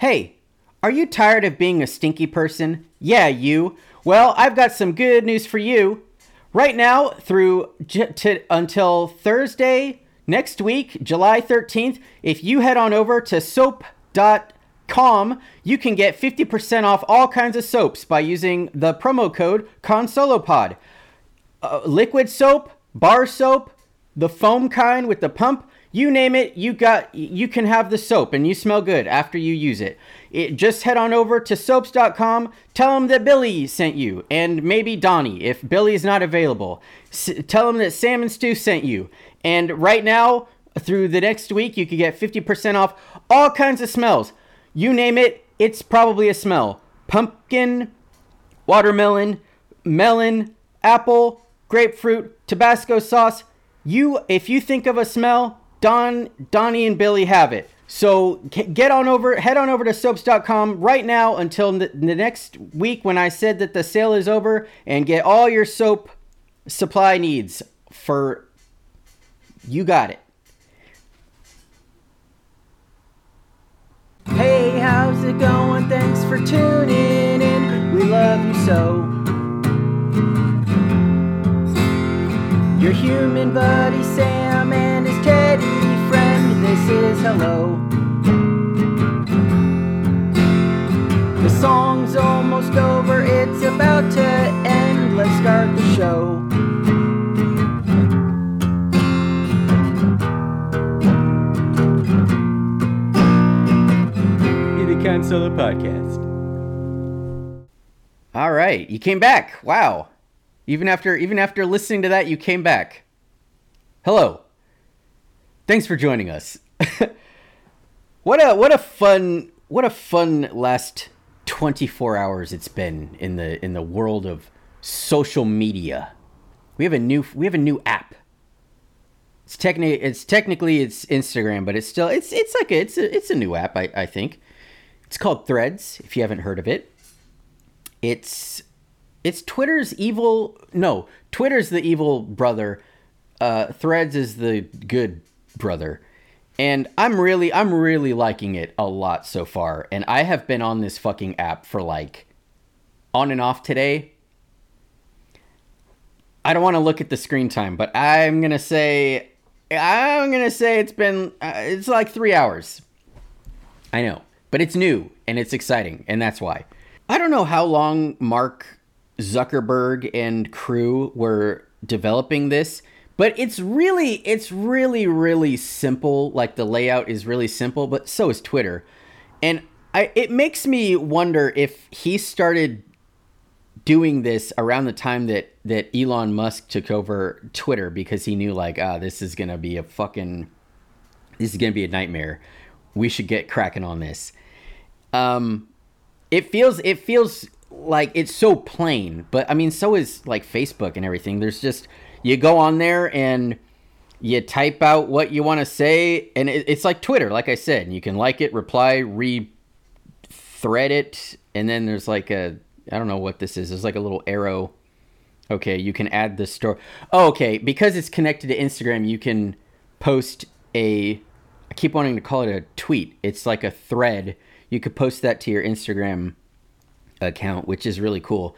Hey, are you tired of being a stinky person? Yeah, you. Well, I've got some good news for you. Right now, through until Thursday next week, July 13th, if you head on over to soap.com, you can get 50% off all kinds of soaps by using the promo code Consolopod. Liquid soap, bar soap, the foam kind with the pump, you name it, you can have the soap and you smell good after you use it. Just head on over to soaps.com, tell them that Billy sent you, and maybe Donnie if Billy's not available. Tell them that Sam and Stu sent you. And right now, through the next week, you can get 50% off all kinds of smells. You name it, it's probably a smell. Pumpkin, watermelon, melon, apple, grapefruit, Tabasco sauce. If you think of a smell, Donnie and Billy have it. So head on over to soaps.com right now until the next week when I said that the sale is over, and get all your soap supply needs for, you got it. Hey, how's it going? Thanks for tuning in. We love you so. Your human buddy Sam and his teddy friend, this is hello. The song's almost over, it's about to end, let's start the show. In the Consolopod Podcast. All right, you came back, wow. Even after listening to that, you came back. Hello. Thanks for joining us. What a fun last 24 hours it's been in the world of social media. We have a new app. It's technically Instagram, but it's a new app, I think. It's called Threads, if you haven't heard of it. It's Twitter's the evil brother. Threads is the good brother. And I'm really liking it a lot so far. And I have been on this fucking app for like on and off today. I don't want to look at the screen time, but I'm going to say it's been, it's like 3 hours. I know, but it's new and it's exciting. And that's why. I don't know how long Mark Zuckerberg and crew were developing this, but it's really simple. Like the layout is really simple, but so is Twitter. And it makes me wonder if he started doing this around the time that Elon Musk took over Twitter, because he knew like, this is going to be a nightmare. We should get cracking on this. It feels like it's so plain, but I mean, so is like Facebook and everything. There's just, you go on there and you type out what you want to say, and it's like Twitter, like I said, and you can like it, reply, re-thread it, and then there's like I don't know what this is. There's like a little arrow. Okay, you can add the story. Oh, okay, because it's connected to Instagram, you can post I keep wanting to call it a tweet. It's like a thread. You could post that to your Instagram account, which is really cool.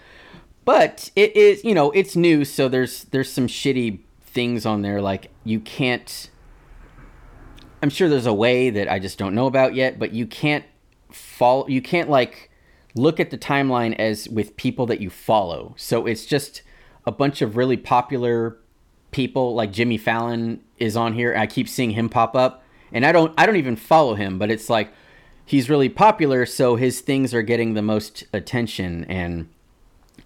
But it is, you know, it's new, so there's some shitty things on there, like you can't, I'm sure there's a way that I just don't know about yet, but you can't like look at the timeline as with people that you follow. So it's just a bunch of really popular people, like Jimmy Fallon is on here. I keep seeing him pop up, and I don't even follow him, but it's like he's really popular, so his things are getting the most attention, and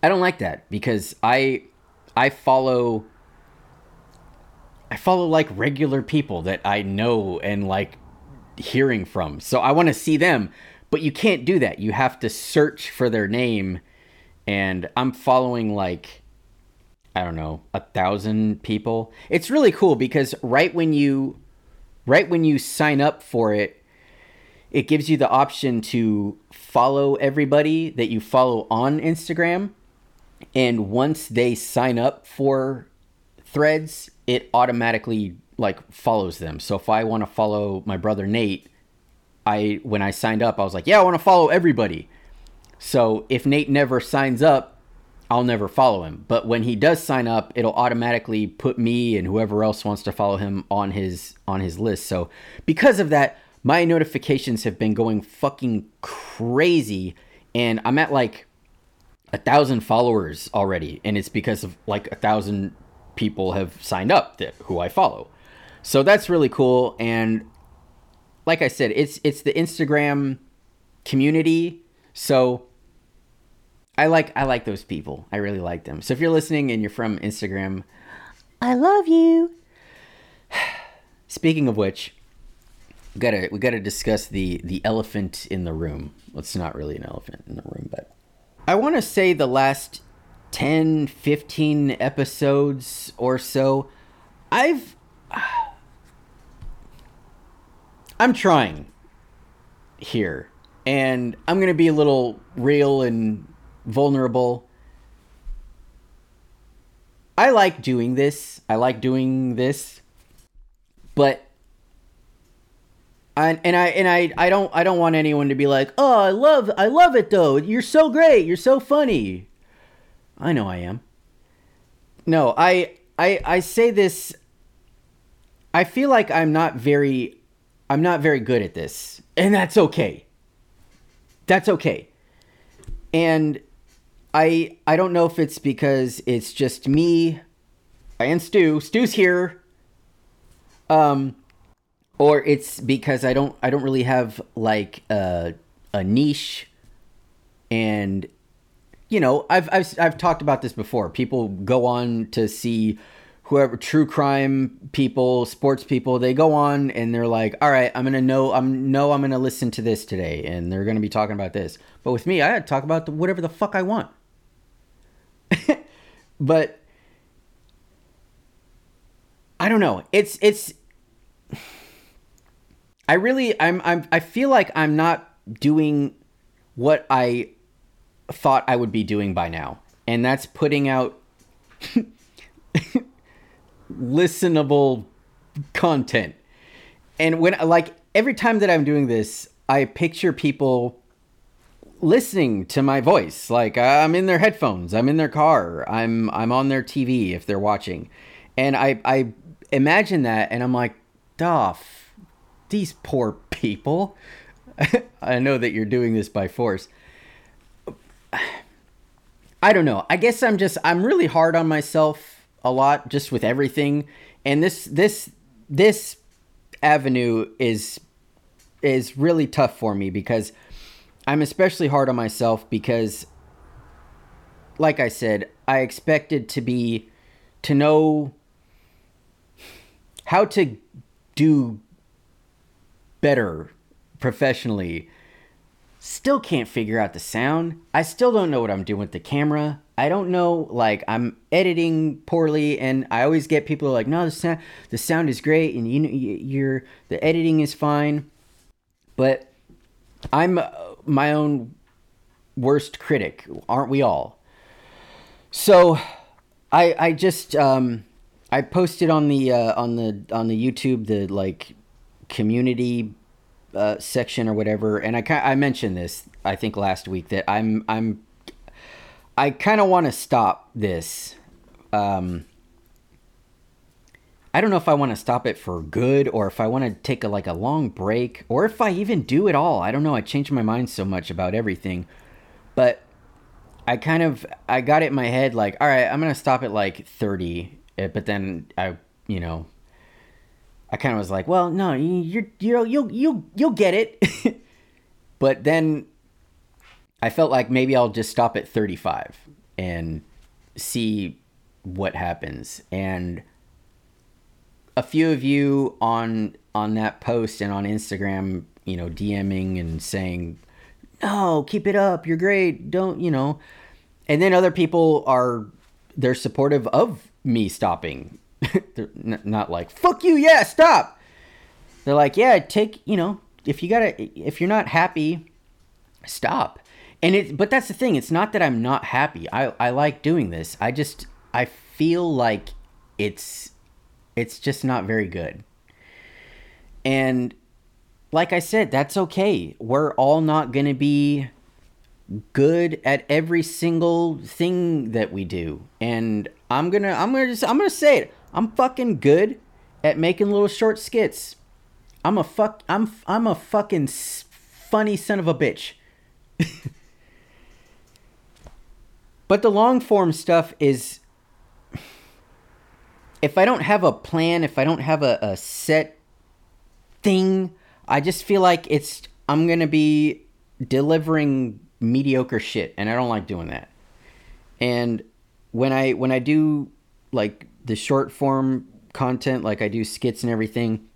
I don't like that, because I follow like regular people that I know and like hearing from, so I want to see them, but you can't do that. You have to search for their name, and I'm following like, I don't know, 1,000 people. It's really cool, because right when you sign up for it, it gives you the option to follow everybody that you follow on Instagram. And once they sign up for Threads, it automatically like follows them. So if I want to follow my brother Nate, when I signed up, I was like, yeah, I want to follow everybody. So if Nate never signs up, I'll never follow him. But when he does sign up, it'll automatically put me and whoever else wants to follow him on his list. So because of that, my notifications have been going fucking crazy, and I'm at like 1,000 followers already, and it's because of like 1,000 people have signed up who I follow. So that's really cool. And like I said, it's the Instagram community. So I like those people. I really like them. So if you're listening and you're from Instagram, I love you. Speaking of which, we gotta discuss the elephant in the room. Well, it's not really an elephant in the room, but I want to say the last 10, 15 episodes or so, I'm trying here, and I'm going to be a little real and vulnerable. I like doing this, but I don't want anyone to be like, oh, I love it though. You're so great. You're so funny. I know I am. No, I say this. I feel like I'm not very good at this, and that's okay. That's okay. And I don't know if it's because it's just me and Stu. Stu's here. Or it's because I don't really have like a niche, and you know, I've talked about this before. People go on to see whoever, true crime people, sports people, they go on and they're like, all right, I'm going to listen to this today, and they're going to be talking about this. But with me, I had to talk about whatever the fuck I want. But I don't know. It's I really, I feel like I'm not doing what I thought I would be doing by now, and that's putting out listenable content. And when, like, every time that I'm doing this, I picture people listening to my voice. Like, I'm in their headphones, I'm in their car, I'm on their TV if they're watching, and I imagine that, and I'm like, duh. These poor people. I know that you're doing this by force. I don't know. I guess I'm really hard on myself a lot, just with everything. And this avenue is really tough for me, because I'm especially hard on myself because, like I said, I expected to know how to do better professionally. Still can't figure out the sound. I still don't know what I'm doing with the camera. I don't know, like, I'm editing poorly, and I always get people like, no, the sound is great, and you're the editing is fine. But I'm my own worst critic, aren't we all? So I just I posted on the YouTube the, like, community section or whatever, and I mentioned this, I think, last week, that I kind of want to stop this. I don't know if I want to stop it for good, or if I want to take a long break, or if I even do it all. I don't know. I change my mind so much about everything, but I got it in my head, like, all right, I'm gonna stop at like 30, but then I kind of was like, well, no, you'll get it. But then I felt like maybe I'll just stop at 35 and see what happens. And a few of you on that post and on Instagram, you know, DMing and saying, no, keep it up, you're great, don't, you know. And then other people they're supportive of me stopping. They're not like, fuck you, yeah, stop. They're like, yeah, take, you know, if you're not happy, stop. And but that's the thing. It's not that I'm not happy. I like doing this. I feel like it's just not very good. And like I said, that's okay. We're all not going to be good at every single thing that we do. And I'm going to say it. I'm fucking good at making little short skits. I'm a fucking funny son of a bitch. But the long form stuff is, if I don't have a plan, if I don't have a set thing, I just feel like I'm going to be delivering mediocre shit, and I don't like doing that. And when I do like the short form content, like I do skits and everything,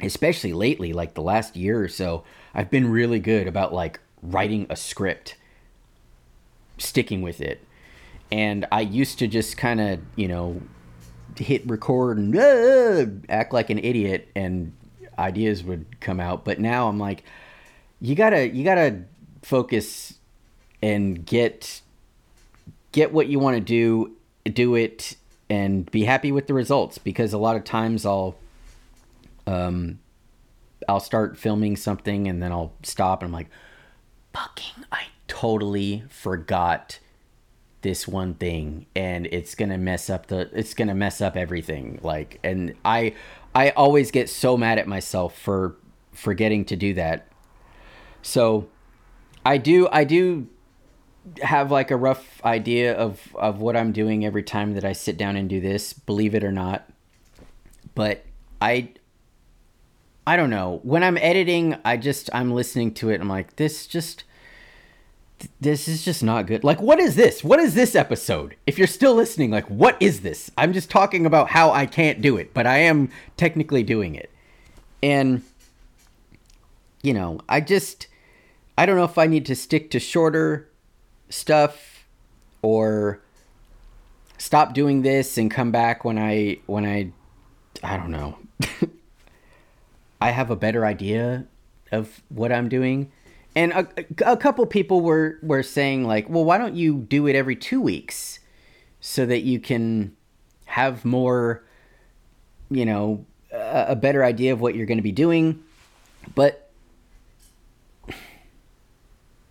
especially lately, like the last year or so, I've been really good about like writing a script, sticking with it. And I used to just kind of, hit record and act like an idiot and ideas would come out. But now I'm like, you gotta focus and get what you want to do it and be happy with the results. Because a lot of times I'll start filming something and then I'll stop and I'm like, fucking, I totally forgot this one thing, and it's gonna mess up everything. Like, and I always get so mad at myself for forgetting to do that. So I do have like a rough idea of what I'm doing every time that I sit down and do this, believe it or not. But I don't know. When I'm editing, I'm listening to it and I'm like, this is just not good. Like, what is this? What is this episode? If you're still listening, like, what is this? I'm just talking about how I can't do it, but I am technically doing it. And, I don't know if I need to stick to shorter stuff or stop doing this and come back when I don't know. I have a better idea of what I'm doing. And a couple people were saying like, well, why don't you do it every 2 weeks so that you can have more, a better idea of what you're going to be doing. But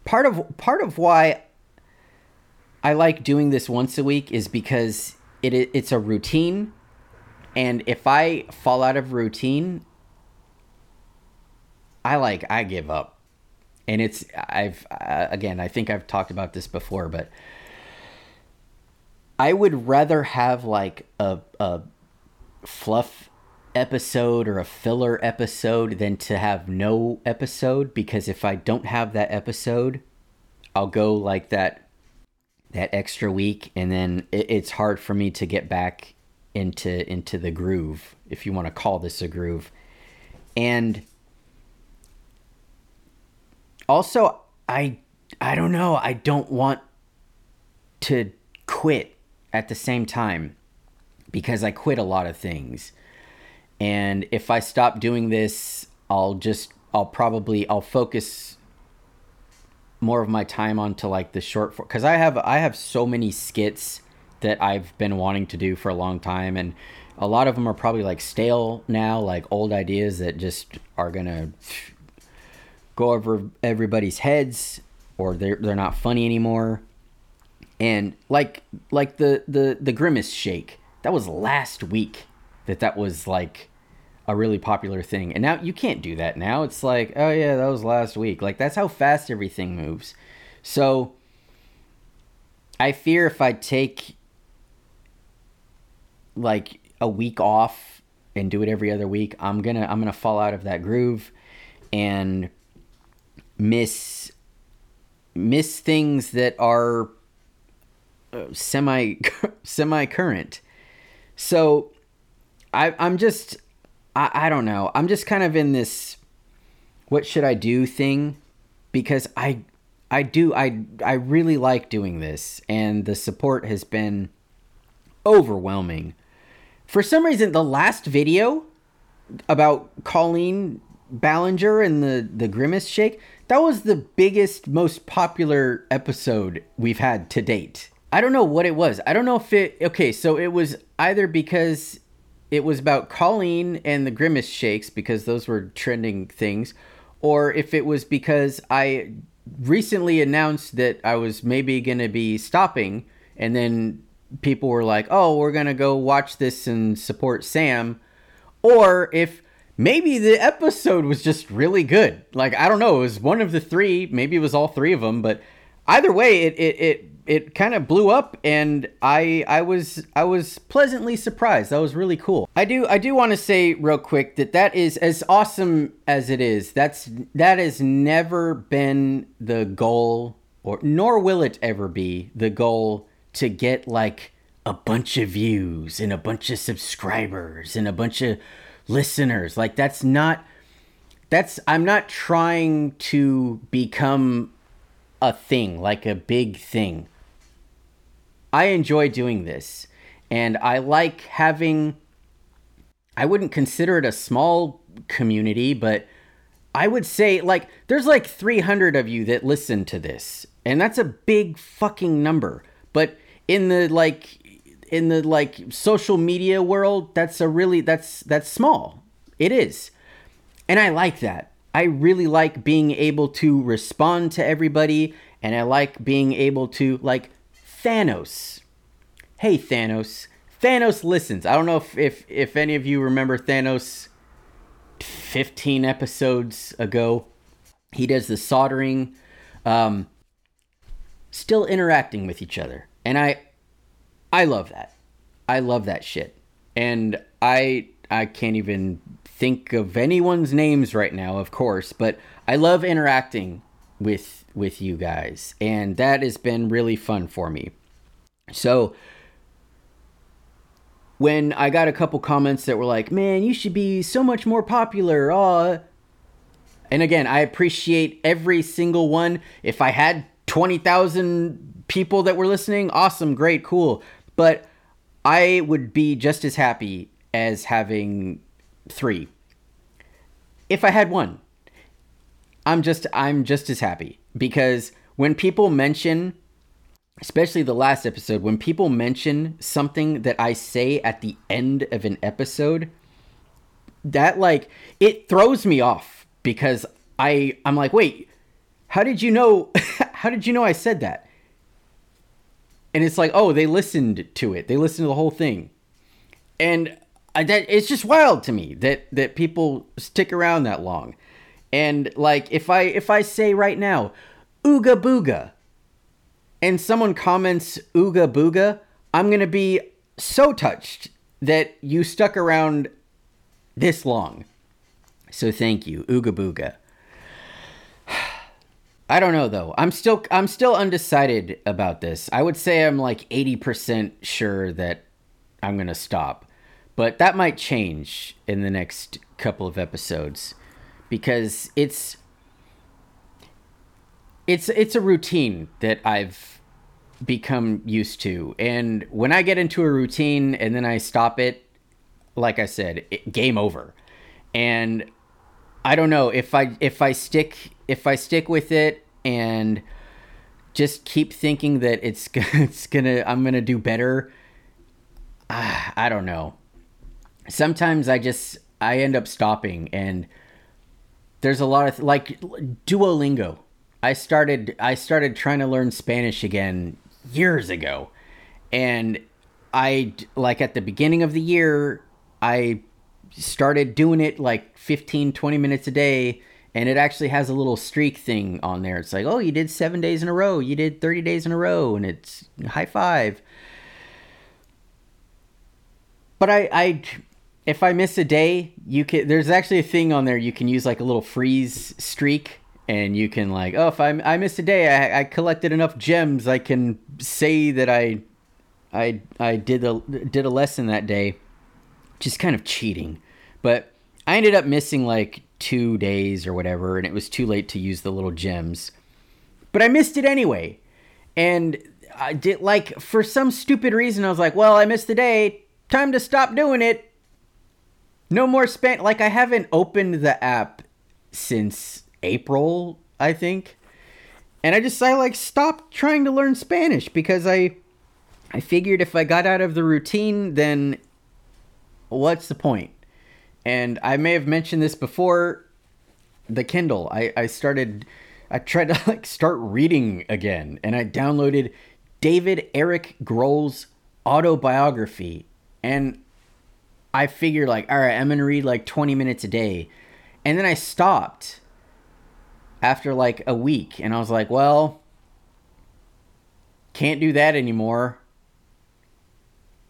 part of why I like doing this once a week is because it's a routine. And if I fall out of routine, I give up. And I think I've talked about this before, but I would rather have like a fluff episode or a filler episode than to have no episode, because if I don't have that episode, I'll go like that extra week. And then it's hard for me to get back into the groove, if you want to call this a groove. And also, I don't know. I don't want to quit at the same time, because I quit a lot of things. And if I stop doing this, I'll focus more of my time onto like the short form, because I have so many skits that I've been wanting to do for a long time, and a lot of them are probably like stale now, like old ideas that just are gonna go over everybody's heads, or they're not funny anymore. And like the Grimace Shake, that was last week that was like a really popular thing, and now you can't do that. Now it's like, oh yeah, that was last week. Like, that's how fast everything moves. So I fear if I take like a week off and do it every other week, I'm gonna fall out of that groove and miss things that are semi current. So I'm just I don't know. I'm just kind of in this what should I do thing, because I really like doing this, and the support has been overwhelming. For some reason, the last video about Colleen Ballinger and the Grimace Shake, that was the biggest, most popular episode we've had to date. I don't know what it was. I don't know if it... Okay, so it was either because it was about Colleen and the Grimace Shakes because those were trending things, or if it was because I recently announced that I was maybe going to be stopping and then people were like, oh, we're going to go watch this and support Sam, or if maybe the episode was just really good. Like, I don't know. It was one of the three. Maybe it was all three of them. But either way, it kind of blew up, and I was pleasantly surprised. That was really cool. I do want to say real quick that is, as awesome as it is, that has never been the goal, nor will it ever be the goal to get like a bunch of views and a bunch of subscribers and a bunch of listeners. Like, I'm not trying to become a thing, like a big thing. I enjoy doing this, and I like having, I wouldn't consider it a small community, but I would say like there's like 300 of you that listen to this, and that's a big fucking number. But in the social media world, that's small. It is. And I like that. I really like being able to respond to everybody, and I like being able to, like, Thanos. Hey, Thanos. Thanos listens. I don't know if any of you remember Thanos 15 episodes ago. He does the soldering. Still interacting with each other. And I love that. I love that shit. And I can't even think of anyone's names right now, of course, but I love interacting with you guys, and that has been really fun for me. So when I got a couple comments that were like, man, you should be so much more popular, and again, I appreciate every single one. If I had 20,000 people that were listening, awesome, great, cool, but I would be just as happy as having 3. If I had 1, I'm just as happy, because when people mention, especially the last episode, when people mention something that I say at the end of an episode, that like it throws me off, because I'm like, wait, how did you know? How did you know I said that? And it's like, oh, they listened to it. They listened to the whole thing, and it's just wild to me that people stick around that long. And like, if I say right now, Ooga Booga, and someone comments Ooga Booga, I'm going to be so touched that you stuck around this long. So thank you, Ooga Booga. I don't know though. I'm still undecided about this. I would say I'm like 80% sure that I'm going to stop. But that might change in the next couple of episodes, because it's a routine that I've become used to. And when I get into a routine and then I stop it, like I said, game over. And I don't know if I stick with it and just keep thinking that I'm going to do better. I don't know. Sometimes I end up stopping, and there's a lot of like Duolingo. I started trying to learn Spanish again years ago, and I like at the beginning of the year I started doing it like 15-20 minutes a day, and it actually has a little streak thing on there. It's like, oh, you did 7 days in a row, you did 30 days in a row, and it's high five. But if I miss a day, there's actually a thing on there. You can use like a little freeze streak, and you can like, oh, if I missed a day, I collected enough gems, I can say that I did a lesson that day. Just kind of cheating. But I ended up missing like 2 days or whatever, and it was too late to use the little gems, but I missed it anyway. And I did, like, for some stupid reason, I was like, well, I missed the day. Time to stop doing it. No more Spanish. Like, I haven't opened the app since April, I think. And I like stopped trying to learn Spanish, because I figured if I got out of the routine, then what's the point? And I may have mentioned this before, the Kindle. I tried to start reading again, and I downloaded David Eric Grohl's autobiography, and I figured all right, I'm going to read 20 minutes a day. And then I stopped after a week, and I was like, well, can't do that anymore.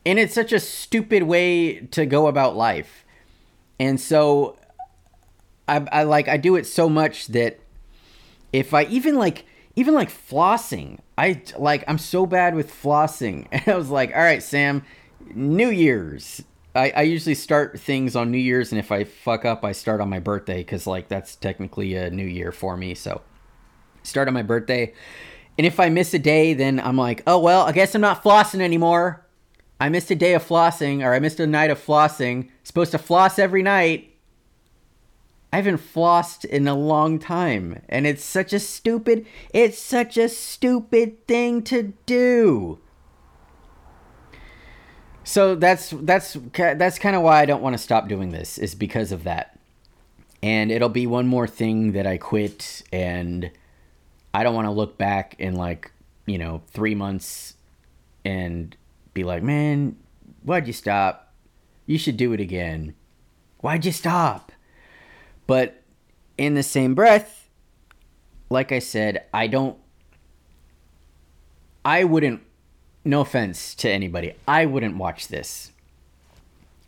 And it's such a stupid way to go about life. And so I do it so much that if I even flossing, I'm so bad with flossing. And I was all right, Sam, New Year's. I usually start things on New Year's, and if I fuck up, I start on my birthday, because that's technically a new year for me. So start on my birthday. And if I miss a day, then I'm oh, well, I guess I'm not flossing anymore. I missed a day of flossing, or I missed a night of flossing. Supposed to floss every night. I haven't flossed in a long time, and it's such a stupid thing to do. So that's kind of why I don't want to stop doing this, is because of that. And it'll be one more thing that I quit, and I don't want to look back in 3 months and be man, why'd you stop? You should do it again. Why'd you stop? But in the same breath, like I said, I wouldn't, no offense to anybody, I wouldn't watch this.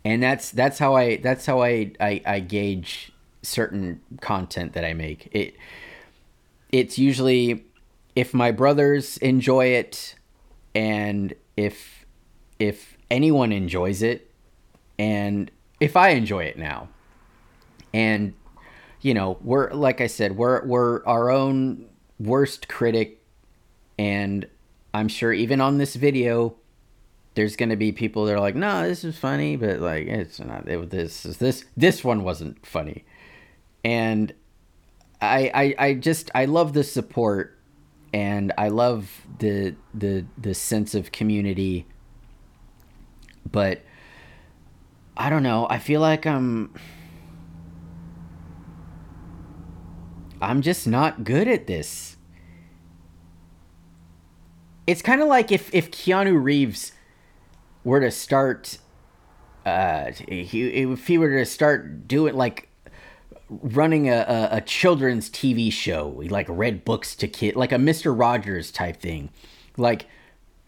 And that's how I gauge certain content that I make. It's usually if my brothers enjoy it, and if anyone enjoys it, and if I enjoy it now. And we're, like I said, we're our own worst critic, and I'm sure even on this video, there's going to be people that are no, this is funny, but it's not. This one wasn't funny. And I love the support, and I love the sense of community. But I don't know. I feel like I'm just not good at this. It's kind of like if Keanu Reeves were to start, if he were to start doing running a children's TV show, he read books to kids, like a Mr. Rogers type thing.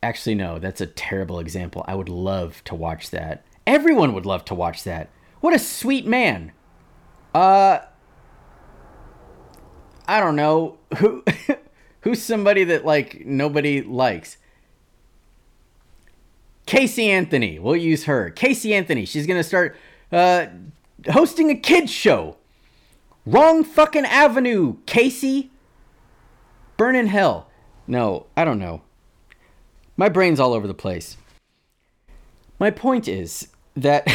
Actually, no, that's a terrible example. I would love to watch that. Everyone would love to watch that. What a sweet man. I don't know who. Who's somebody that, nobody likes? Casey Anthony. We'll use her. Casey Anthony. She's going to start hosting a kid's show. Wrong fucking avenue, Casey. Burn in hell. No, I don't know. My brain's all over the place. My point is that...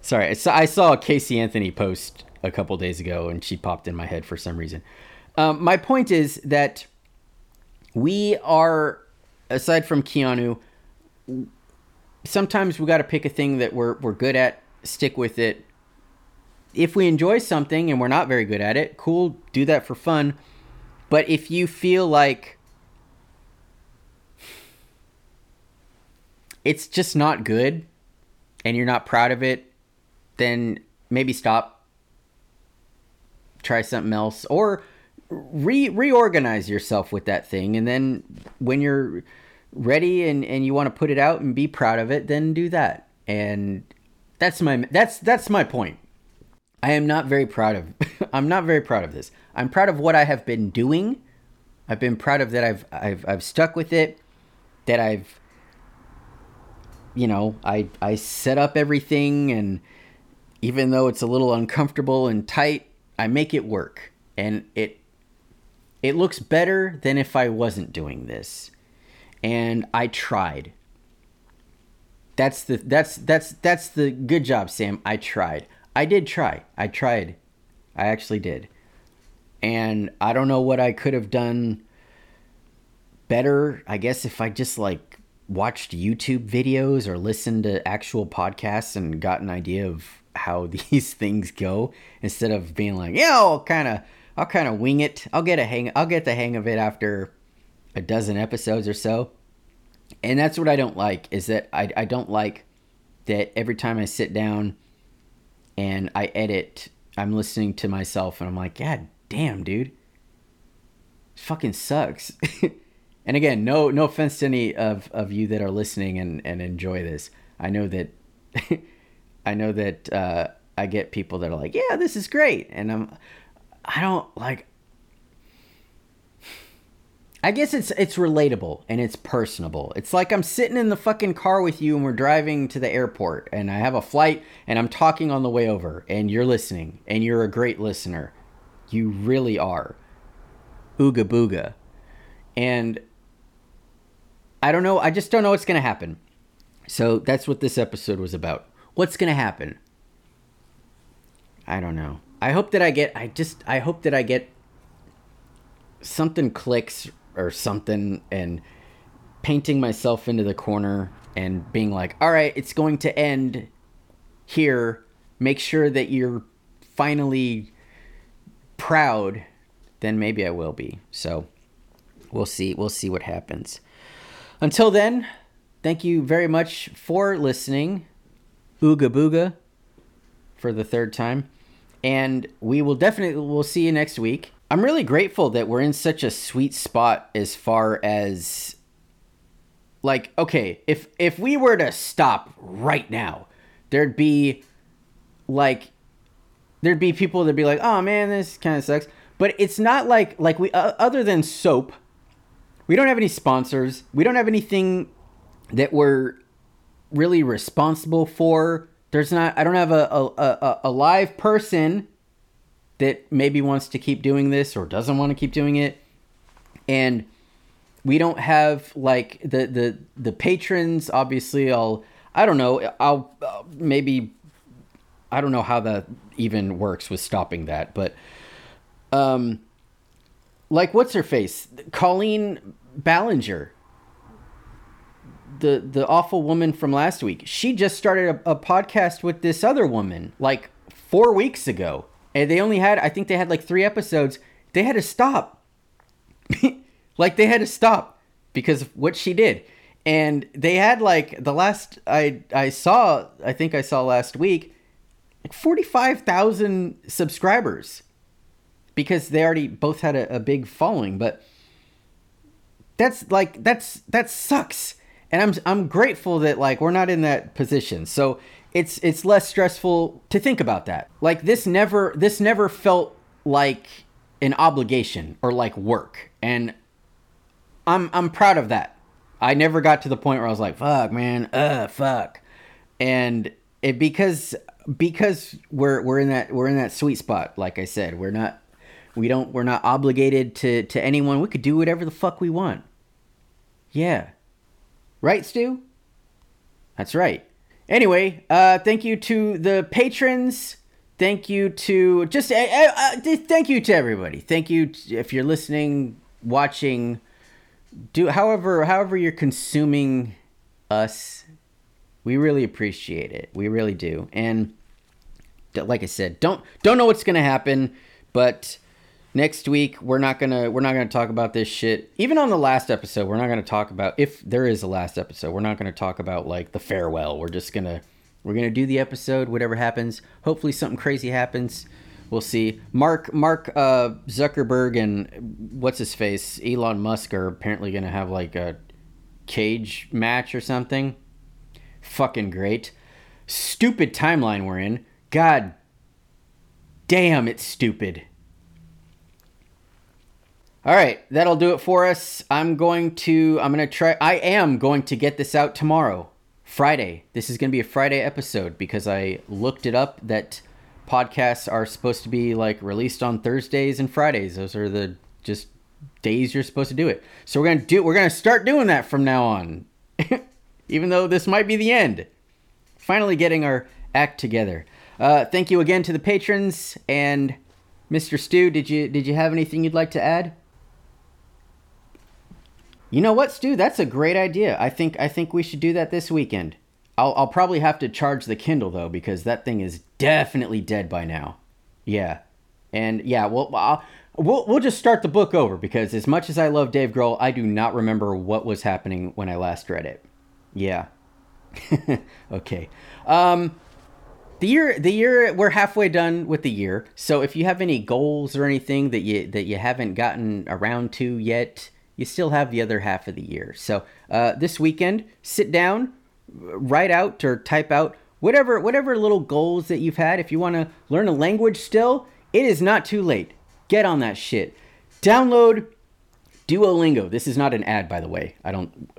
Sorry, I saw a Casey Anthony post a couple days ago, and she popped in my head for some reason. My point is that we are, aside from Keanu, sometimes we got to pick a thing that we're good at, stick with it. If we enjoy something and we're not very good at it, cool, do that for fun. But if you feel like it's just not good and you're not proud of it, then maybe stop, try something else, or reorganize yourself with that thing, and then when you're ready and you want to put it out and be proud of it, then do that. And that's my point. I'm not very proud of this. I'm proud of what I have been doing. I've been proud of that. I've stuck with it, that I've I set up everything, and even though it's a little uncomfortable and tight, I make it work, and it looks better than if I wasn't doing this. And I tried. That's the good job, Sam. I tried. I did try. I tried. I actually did. And I don't know what I could have done better. I guess if I just watched YouTube videos or listened to actual podcasts and got an idea of how these things go, instead of being like, yeah, I'll kind of wing it. I'll get the hang of it after a dozen episodes or so. And that's what I don't like, is that I don't like that every time I sit down and I edit, I'm listening to myself and I'm like, God damn, dude, it fucking sucks. And again, no offense to any of you that are listening and enjoy this. I know that I get people that are like, yeah, this is great. And I guess it's relatable and it's personable. It's like I'm sitting in the fucking car with you and we're driving to the airport and I have a flight and I'm talking on the way over and you're listening and you're a great listener. You really are. Ooga booga. And I don't know. I just don't know what's going to happen. So that's what this episode was about. What's going to happen? I don't know. I hope that I get something clicks or something, and painting myself into the corner and being like, all right, it's going to end here. Make sure that you're finally proud. Then maybe I will be. So we'll see. We'll see what happens. Until then, thank you very much for listening. Ooga booga for the third time. And we'll see you next week. I'm really grateful that we're in such a sweet spot as far as, like, okay, if we were to stop right now, there'd be people that'd be like, oh man, this kind of sucks. But it's not like we, other than soap, we don't have any sponsors. We don't have anything that we're really responsible for. I don't have a live person that maybe wants to keep doing this or doesn't want to keep doing it. And we don't have like the patrons, obviously. I don't know how that even works with stopping that, but like what's her face? Colleen Ballinger, the awful woman from last week. She just started a podcast with this other woman like 4 weeks ago. And they had like 3 episodes. They had to stop. They had to stop because of what she did. And they had like the last I think I saw last week, like 45,000 subscribers, because they already both had a big following. But that sucks. And I'm grateful that like we're not in that position. So it's less stressful to think about that. Like this never felt like an obligation or like work. And I'm proud of that. I never got to the point where I was like, fuck man, fuck. And it because we're in that sweet spot, like I said. We're not obligated to anyone. We could do whatever the fuck we want. Yeah. Right, Stu? That's right. Anyway, thank you to the patrons. Thank you to thank you to everybody. Thank you if you're listening, watching, however you're consuming us. We really appreciate it. We really do. And like I said, don't know what's gonna happen, but next week we're not gonna talk about this shit. Even on the last episode, we're not gonna talk about, if there is a last episode, we're not gonna talk about like the farewell. We're gonna do the episode, whatever happens. Hopefully something crazy happens. We'll see. Mark Zuckerberg and what's his face, Elon Musk, are apparently gonna have like a cage match or something. Fucking great. Stupid timeline we're in. God damn, it's stupid. All right, that'll do it for us. I am going to get this out tomorrow, Friday. This is going to be a Friday episode because I looked it up that podcasts are supposed to be like released on Thursdays and Fridays. Those are the just days you're supposed to do it. So we're going to start doing that from now on. Even though this might be the end. Finally getting our act together. Thank you again to the patrons. And Mr. Stu, did you have anything you'd like to add? You know what, Stu? That's a great idea. I think we should do that this weekend. I'll probably have to charge the Kindle, though, because that thing is definitely dead by now. Yeah. And yeah, we'll just start the book over, because as much as I love Dave Grohl, I do not remember what was happening when I last read it. Yeah. Okay. The year we're halfway done with the year. So if you have any goals or anything that you haven't gotten around to yet, you still have the other half of the year. So this weekend, sit down, write out or type out whatever little goals that you've had. If you want to learn a language still, it is not too late. Get on that shit. Download Duolingo. This is not an ad, by the way.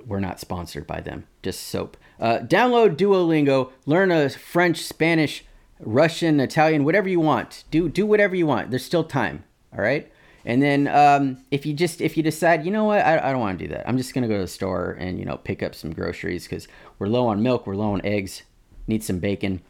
We're not sponsored by them. Just soap. Download Duolingo. Learn a French, Spanish, Russian, Italian, whatever you want. Do whatever you want. There's still time. All right. And then if you decide, you know what, I don't want to do that. I'm just going to go to the store and, you know, pick up some groceries because we're low on milk. We're low on eggs. Need some bacon.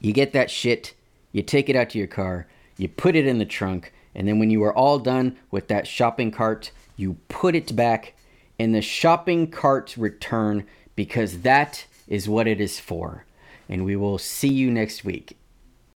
You get that shit. You take it out to your car. You put it in the trunk. And then when you are all done with that shopping cart, you put it back in the shopping cart return, because that is what it is for. And we will see you next week.